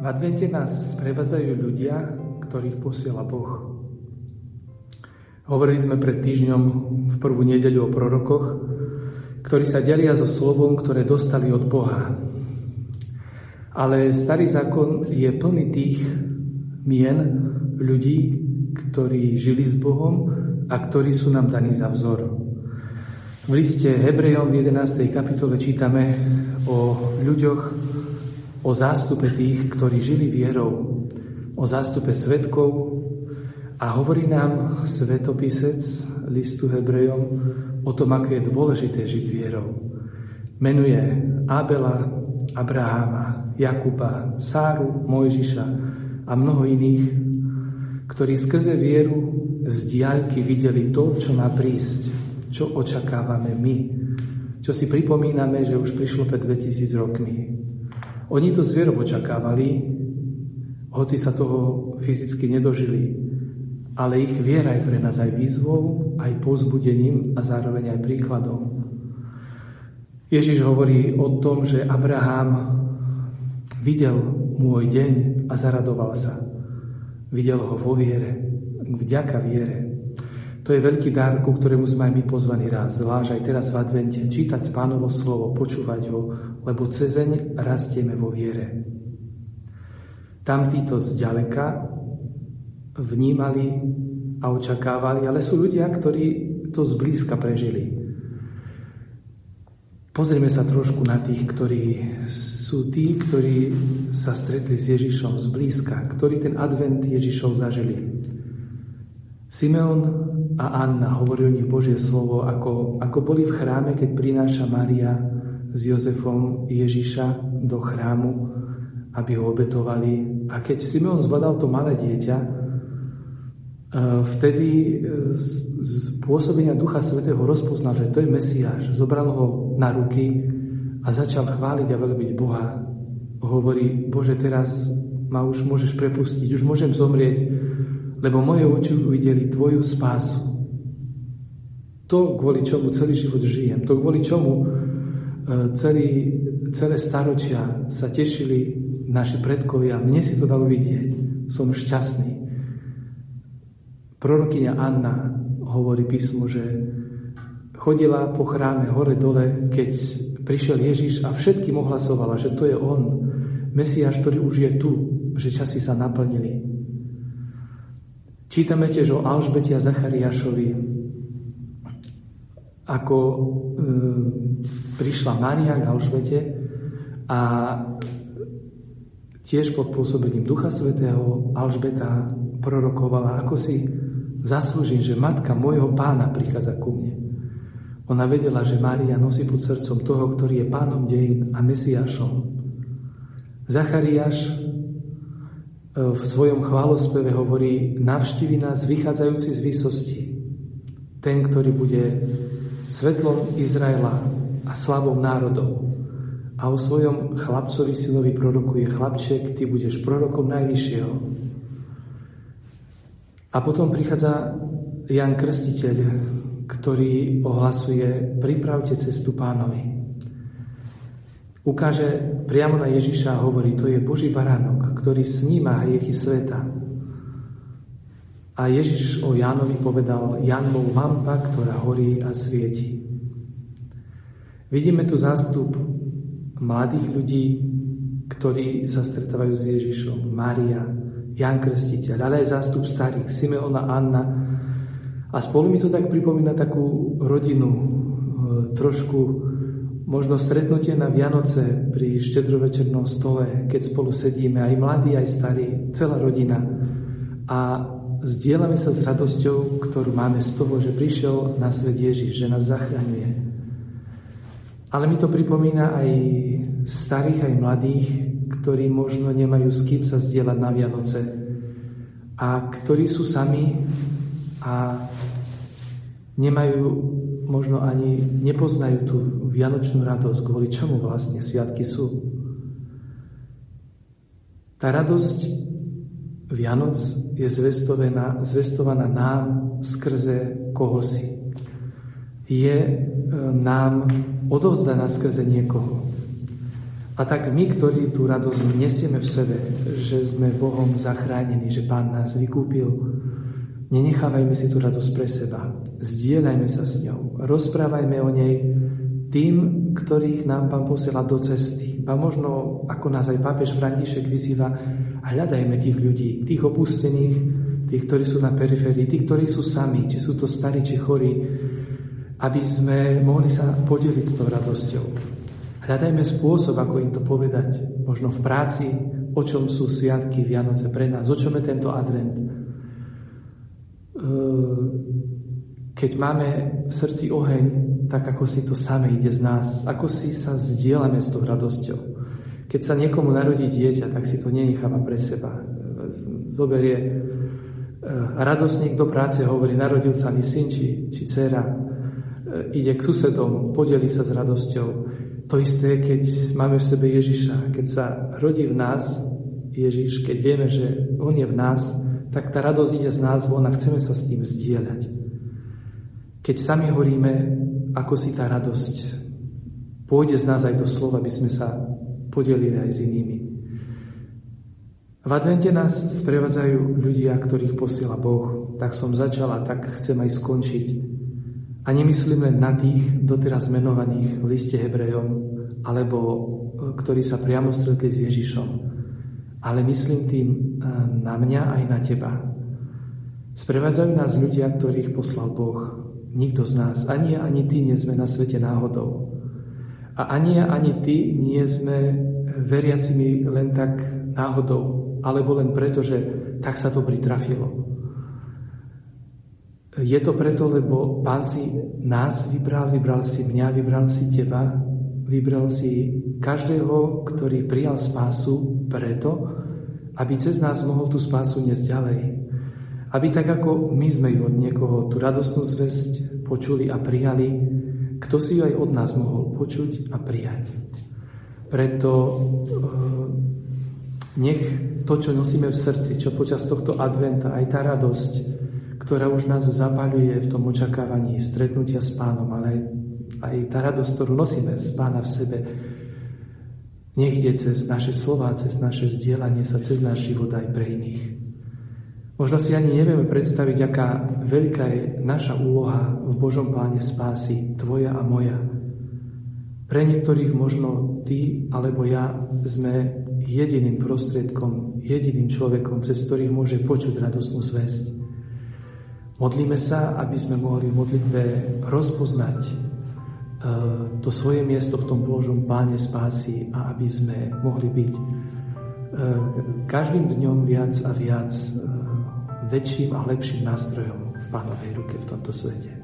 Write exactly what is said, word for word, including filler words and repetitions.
V advente nás sprevádzajú ľudia, ktorých posiela Boh. Hovorili sme pred týždňom v prvú nedeľu o prorokoch, ktorí sa delia so slovom, ktoré dostali od Boha. Ale starý zákon je plný tých mien ľudí, ktorí žili s Bohom a ktorí sú nám daní za vzor. V liste Hebrejom v jedenástej kapitole čítame o ľuďoch, o zástupe tých, ktorí žili vierou, o zástupe svedkov. A hovorí nám svetopisec listu Hebrejom o tom, aké je dôležité žiť vierou. Menuje Abela, Abraháma, Jakuba, Sáru, Mojžiša a mnoho iných, ktorí skrze vieru z diaľky videli to, čo má prísť, čo očakávame my, čo si pripomíname, že už prišlo pred dvetisíc rokmi. Oni to s vierou očakávali, hoci sa toho fyzicky nedožili, ale ich viera je pre nás aj výzvou, aj povzbudením a zároveň aj príkladom. Ježiš hovorí o tom, že Abraham videl môj deň a zaradoval sa. Videl ho vo viere, vďaka viere. To je veľký dar, ku ktorému sme aj my pozvaní raz, zvlášť aj teraz v advente, čítať Pánovo slovo, počúvať ho, lebo cezeň rastieme vo viere. Tam títo zďaleka vnímali a očakávali, ale sú ľudia, ktorí to zblízka prežili. Pozrieme sa trošku na tých, ktorí sú tí, ktorí sa stretli s Ježišom zblízka, ktorí ten advent Ježišov zažili. Simeon a Anna, hovorí o nich Božie slovo, ako, ako boli v chráme, keď prináša Mária s Jozefom Ježiša do chrámu, aby ho obetovali. A keď Simeon zbadal to malé dieťa, vtedy z pôsobenia Ducha Svätého rozpoznal, že to je Mesiáš. Zobral ho na ruky a začal chváliť a veľbiť Boha. Hovorí, Bože, teraz ma už môžeš prepustiť, už môžem zomrieť, lebo moje oči uvideli Tvoju spásu. To, kvôli čomu celý život žijem, to, kvôli čomu celý, celé staročia sa tešili naši predkovia. Mne si to dalo vidieť. Som šťastný. Prorokyňa Anna, hovorí písmo, že chodila po chráme hore-dole, keď prišiel Ježiš a všetkým ohlasovala, že to je on, Mesiáš, ktorý už je tu, že časy sa naplnili. Čítame tiež o Alžbete a Zachariášovi, ako e, prišla Mária k Alžbete a tiež pod pôsobením Ducha Svätého Alžbeta prorokovala, ako si zaslúžim, že matka môjho Pána prichádza ku mne. Ona vedela, že Mária nosí pod srdcom toho, ktorý je Pánom dejín a Mesiášom. Zachariáš v svojom chválospeve hovorí, navštívi nás vychádzajúci z výsosti, ten, ktorý bude svetlom Izraela a slavou národov. A o svojom chlapcovi synovi prorokuje, chlapček, ty budeš prorokom najvyššieho. A potom prichádza Jan Krstiteľ, ktorý ohlasuje, pripravte cestu Pánovi. Ukáže priamo na Ježiša a hovorí, to je Boží baránok, ktorý sníma hriechy sveta. A Ježiš o Jánovi povedal, Ján bol lampa, ktorá horí a svieti. Vidíme tu zástup mladých ľudí, ktorí sa stretávajú s Ježišom, Mária, Jan Krstiteľ, ale aj zástup starých, Simeona, Anna. A spolu mi to tak pripomína takú rodinu, trošku možno stretnutie na Vianoce pri štedrovečernom stole, keď spolu sedíme, aj mladí, aj starí, celá rodina. A zdieľame sa s radosťou, ktorú máme z toho, že prišiel na svet Ježiš, že nás zachraňuje. Ale mi to pripomína aj starých, aj mladých, ktorí možno nemajú s kým sa zdieľať na Vianoce a ktorí sú sami a nemajú, možno ani nepoznajú tú vianočnú radosť, kvôli čomu vlastne sviatky sú. Tá radosť Vianoc je zvestovaná, zvestovaná nám skrze kohosi. Je nám odovzdaná skrze niekoho. A A tak my, ktorí tú radosť nesieme v sebe, že sme Bohom zachránení, že Pán nás vykúpil, nenechávajme si tú radosť pre seba. Zdieľajme sa s ňou. Rozprávajme o nej tým, ktorých nám Pán posiela do cesty. A možno, ako nás aj pápež František vyzýva, hľadajme tých ľudí, tých opustených, tých, ktorí sú na periférii, tých, ktorí sú sami, či sú to starí, či chorí, aby sme mohli sa podeliť s tou radosťou. Hľadajme spôsob, ako im to povedať. Možno v práci, o čom sú sviatky Vianoce pre nás, o čom je tento advent. Keď máme v srdci oheň, tak ako si to samé ide z nás, ako si sa zdieľame s tou radosťou. Keď sa niekomu narodí dieťa, tak si to nenecháva pre seba. Zoberie radosník do práce, hovorí, narodil sa mi syn či, či dcera. Ide k susedom, podelí sa s radosťou. To isté, keď máme v sebe Ježiša, keď sa rodí v nás Ježiš, keď vieme, že on je v nás, tak tá radosť ide z nás von a chceme sa s tým zdieľať. Keď sami horíme, ako si tá radosť pôjde z nás aj do slova, aby sme sa podelili aj s inými. V advente nás sprevádzajú ľudia, ktorých posiela Boh. Tak som začala, tak chcem aj skončiť. A nemyslím len na tých doteraz menovaných v liste Hebrejom, alebo ktorí sa priamo stretli s Ježišom, ale myslím tým na mňa aj na teba. Sprevádzajú nás ľudia, ktorých poslal Boh. Nikto z nás, ani ja, ani ty, nie sme na svete náhodou. A ani ja, ani ty nie sme veriacimi len tak náhodou, alebo len preto, že tak sa to pritrafilo. Je to preto, lebo Pán si nás vybral, vybral si mňa, vybral si teba, vybral si každého, ktorý prijal spásu preto, aby cez nás mohol tú spásu niesť ďalej. Aby tak, ako my sme ju od niekoho tú radostnú zvesť počuli a prijali, kto si ju aj od nás mohol počuť a prijať. Preto nech to, čo nosíme v srdci, čo počas tohto adventa, aj tá radosť, ktorá už nás zapaľuje v tom očakávaní stretnutia s Pánom, ale aj, aj tá radosť, ktorú nosíme z Pána v sebe, nech ide cez naše slová, cez naše zdieľanie sa, cez náš život aj pre iných. Možno si ani nevieme predstaviť, aká veľká je naša úloha v Božom pláne spásy, tvoja a moja. Pre niektorých možno ty alebo ja sme jediným prostriedkom, jediným človekom, cez ktorých môže počuť radostnú zvesť. Modlíme sa, aby sme mohli v modlitbe rozpoznať e, to svoje miesto v tom Božom pláne spásy a aby sme mohli byť e, každým dňom viac a viac e, väčším a lepším nástrojom v Pánovej ruke v tomto svete.